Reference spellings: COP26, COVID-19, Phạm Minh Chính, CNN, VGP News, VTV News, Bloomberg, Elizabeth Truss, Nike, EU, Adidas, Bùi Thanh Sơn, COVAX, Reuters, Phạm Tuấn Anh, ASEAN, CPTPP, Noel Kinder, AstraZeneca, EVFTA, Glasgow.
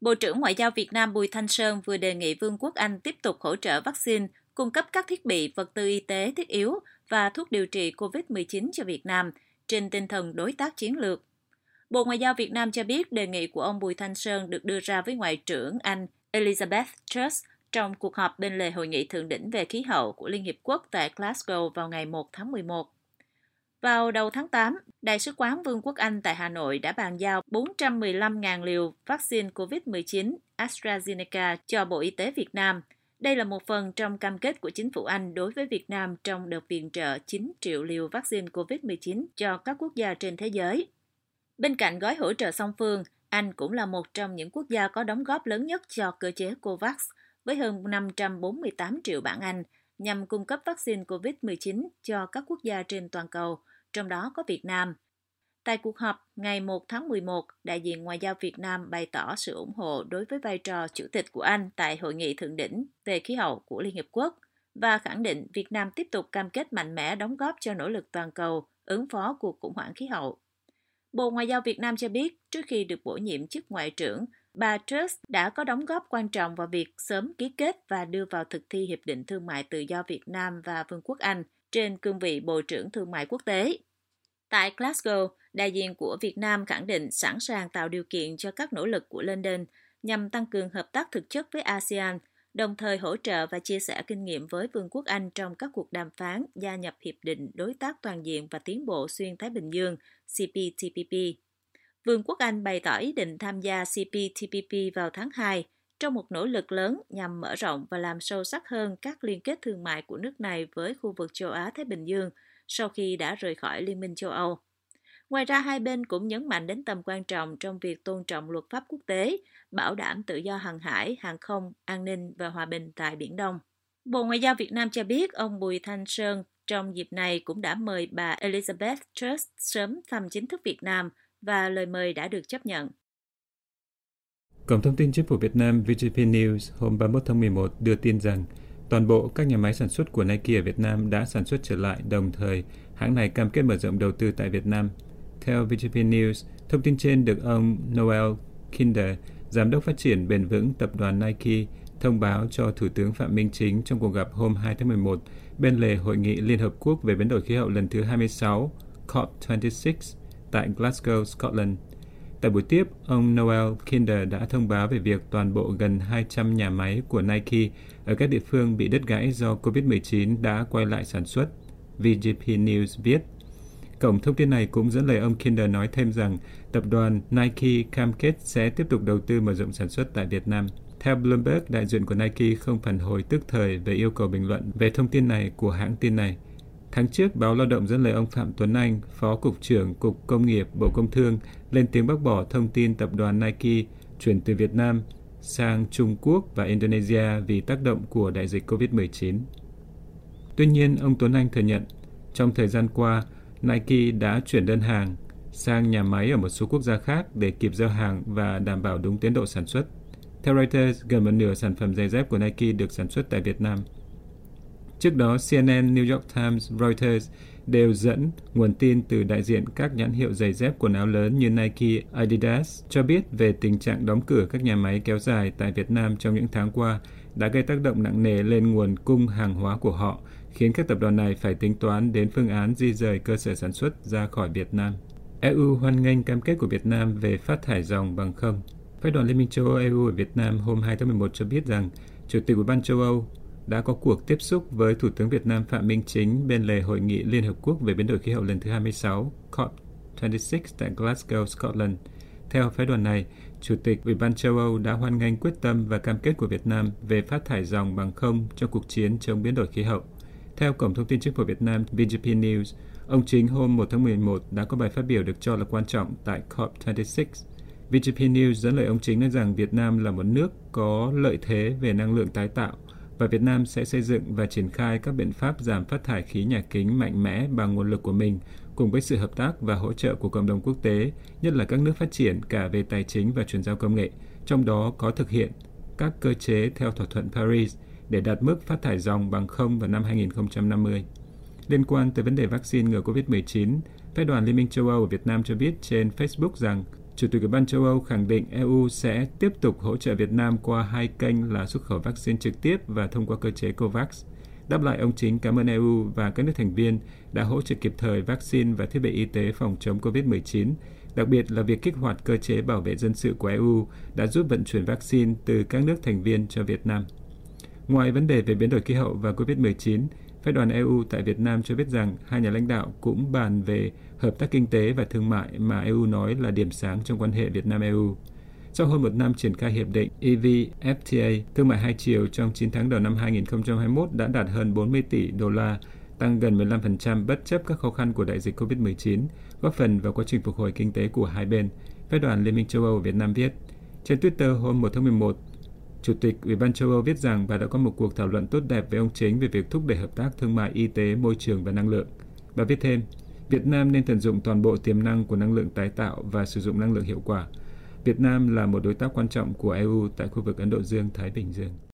Bộ trưởng Ngoại giao Việt Nam Bùi Thanh Sơn vừa đề nghị Vương quốc Anh tiếp tục hỗ trợ vaccine, cung cấp các thiết bị, vật tư y tế thiết yếu và thuốc điều trị COVID-19 cho Việt Nam trên tinh thần đối tác chiến lược. Bộ Ngoại giao Việt Nam cho biết đề nghị của ông Bùi Thanh Sơn được đưa ra với Ngoại trưởng Anh Elizabeth Truss trong cuộc họp bên lề Hội nghị Thượng đỉnh về khí hậu của Liên Hiệp Quốc tại Glasgow vào ngày 1 tháng 11. Vào đầu tháng 8, Đại sứ quán Vương quốc Anh tại Hà Nội đã bàn giao 415.000 liều vaccine COVID-19 AstraZeneca cho Bộ Y tế Việt Nam. Đây là một phần trong cam kết của chính phủ Anh đối với Việt Nam trong đợt viện trợ 9 triệu liều vaccine COVID-19 cho các quốc gia trên thế giới. Bên cạnh gói hỗ trợ song phương, Anh cũng là một trong những quốc gia có đóng góp lớn nhất cho cơ chế COVAX với hơn 548 triệu bảng Anh nhằm cung cấp vaccine COVID-19 cho các quốc gia trên toàn cầu, trong đó có Việt Nam. Tại cuộc họp ngày 1 tháng 11, đại diện Ngoại giao Việt Nam bày tỏ sự ủng hộ đối với vai trò chủ tịch của Anh tại Hội nghị Thượng đỉnh về khí hậu của Liên Hiệp Quốc và khẳng định Việt Nam tiếp tục cam kết mạnh mẽ đóng góp cho nỗ lực toàn cầu ứng phó cuộc khủng hoảng khí hậu. Bộ Ngoại giao Việt Nam cho biết, trước khi được bổ nhiệm chức Ngoại trưởng, bà Truss đã có đóng góp quan trọng vào việc sớm ký kết và đưa vào thực thi Hiệp định Thương mại Tự do Việt Nam và Vương quốc Anh trên cương vị Bộ trưởng Thương mại Quốc tế. Tại Glasgow, đại diện của Việt Nam khẳng định sẵn sàng tạo điều kiện cho các nỗ lực của London nhằm tăng cường hợp tác thực chất với ASEAN, đồng thời hỗ trợ và chia sẻ kinh nghiệm với Vương quốc Anh trong các cuộc đàm phán gia nhập Hiệp định Đối tác Toàn diện và Tiến bộ Xuyên Thái Bình Dương CPTPP. Vương quốc Anh bày tỏ ý định tham gia CPTPP vào tháng 2 trong một nỗ lực lớn nhằm mở rộng và làm sâu sắc hơn các liên kết thương mại của nước này với khu vực châu Á-Thái Bình Dương sau khi đã rời khỏi Liên minh châu Âu. Ngoài ra, hai bên cũng nhấn mạnh đến tầm quan trọng trong việc tôn trọng luật pháp quốc tế, bảo đảm tự do hàng hải, hàng không, an ninh và hòa bình tại Biển Đông. Bộ Ngoại giao Việt Nam cho biết ông Bùi Thanh Sơn trong dịp này cũng đã mời bà Elizabeth Truss sớm thăm chính thức Việt Nam và lời mời đã được chấp nhận. Cổng thông tin Chính phủ Việt Nam VTV News hôm 31 tháng 11 đưa tin rằng toàn bộ các nhà máy sản xuất của Nike ở Việt Nam đã sản xuất trở lại, đồng thời hãng này cam kết mở rộng đầu tư tại Việt Nam. Theo VTV News, thông tin trên được ông Noel Kinder, Giám đốc Phát triển Bền vững Tập đoàn Nike, thông báo cho Thủ tướng Phạm Minh Chính trong cuộc gặp hôm 2 tháng 11 bên lề Hội nghị Liên Hợp Quốc về biến đổi khí hậu lần thứ 26, COP26, tại Glasgow, Scotland. Tại buổi tiếp, ông Noel Kinder đã thông báo về việc toàn bộ gần 200 nhà máy của Nike ở các địa phương bị đứt gãy do COVID-19 đã quay lại sản xuất. VGP News viết. Cổng thông tin này cũng dẫn lời ông Kinder nói thêm rằng tập đoàn Nike cam kết sẽ tiếp tục đầu tư mở rộng sản xuất tại Việt Nam. Theo Bloomberg, đại diện của Nike không phản hồi tức thời về yêu cầu bình luận về thông tin này của hãng tin này. Tháng trước, báo Lao động dẫn lời ông Phạm Tuấn Anh, Phó Cục trưởng Cục Công nghiệp Bộ Công Thương, lên tiếng bác bỏ thông tin tập đoàn Nike chuyển từ Việt Nam sang Trung Quốc và Indonesia vì tác động của đại dịch COVID-19. Tuy nhiên, ông Tuấn Anh thừa nhận, trong thời gian qua, Nike đã chuyển đơn hàng sang nhà máy ở một số quốc gia khác để kịp giao hàng và đảm bảo đúng tiến độ sản xuất. Theo Reuters, gần một nửa sản phẩm giày dép của Nike được sản xuất tại Việt Nam. Trước đó, CNN, New York Times, Reuters đều dẫn nguồn tin từ đại diện các nhãn hiệu giày dép quần áo lớn như Nike, Adidas cho biết về tình trạng đóng cửa các nhà máy kéo dài tại Việt Nam trong những tháng qua đã gây tác động nặng nề lên nguồn cung hàng hóa của họ, khiến các tập đoàn này phải tính toán đến phương án di dời cơ sở sản xuất ra khỏi Việt Nam. EU hoan nghênh cam kết của Việt Nam về phát thải ròng bằng không. Phái đoàn Liên minh châu Âu EU ở Việt Nam hôm 2 tháng 11 cho biết rằng Chủ tịch Ủy ban châu Âu đã có cuộc tiếp xúc với Thủ tướng Việt Nam Phạm Minh Chính bên lề Hội nghị Liên Hợp Quốc về biến đổi khí hậu lần thứ 26, COP26 tại Glasgow, Scotland. Theo phái đoàn này, Chủ tịch Ủy ban châu Âu đã hoan nghênh quyết tâm và cam kết của Việt Nam về phát thải ròng bằng không trong cuộc chiến chống biến đổi khí hậu. Theo Cổng thông tin Chính phủ Việt Nam VGP News, ông Chính hôm 1 tháng 11 đã có bài phát biểu được cho là quan trọng tại COP26. VGP News dẫn lời ông Chính nói rằng Việt Nam là một nước có lợi thế về năng lượng tái tạo, và Việt Nam sẽ xây dựng và triển khai các biện pháp giảm phát thải khí nhà kính mạnh mẽ bằng nguồn lực của mình, cùng với sự hợp tác và hỗ trợ của cộng đồng quốc tế, nhất là các nước phát triển cả về tài chính và chuyển giao công nghệ, trong đó có thực hiện các cơ chế theo thỏa thuận Paris để đạt mức phát thải ròng bằng không vào năm 2050. Liên quan tới vấn đề vaccine ngừa COVID-19, Phái đoàn Liên minh châu Âu ở Việt Nam cho biết trên Facebook rằng Chủ tịch Ủy ban châu Âu khẳng định EU sẽ tiếp tục hỗ trợ Việt Nam qua hai kênh là xuất khẩu vaccine trực tiếp và thông qua cơ chế COVAX. Đáp lại, ông Chính cảm ơn EU và các nước thành viên đã hỗ trợ kịp thời vaccine và thiết bị y tế phòng chống COVID-19, đặc biệt là việc kích hoạt cơ chế bảo vệ dân sự của EU đã giúp vận chuyển vaccine từ các nước thành viên cho Việt Nam. Ngoài vấn đề về biến đổi khí hậu và COVID-19, phái đoàn EU tại Việt Nam cho biết rằng hai nhà lãnh đạo cũng bàn về hợp tác kinh tế và thương mại mà EU nói là điểm sáng trong quan hệ Việt Nam-EU. Sau hơn một năm triển khai hiệp định EVFTA, thương mại hai chiều trong 9 tháng đầu năm 2021 đã đạt hơn 40 tỷ đô la, tăng gần 15% bất chấp các khó khăn của đại dịch COVID-19, góp phần vào quá trình phục hồi kinh tế của hai bên, phái đoàn Liên minh châu Âu Việt Nam viết. Trên Twitter hôm 1 tháng 11, Chủ tịch Ủy ban châu Âu viết rằng bà đã có một cuộc thảo luận tốt đẹp với ông Chính về việc thúc đẩy hợp tác thương mại y tế, môi trường và năng lượng. Bà viết thêm, Việt Nam nên tận dụng toàn bộ tiềm năng của năng lượng tái tạo và sử dụng năng lượng hiệu quả. Việt Nam là một đối tác quan trọng của EU tại khu vực Ấn Độ Dương-Thái Bình Dương.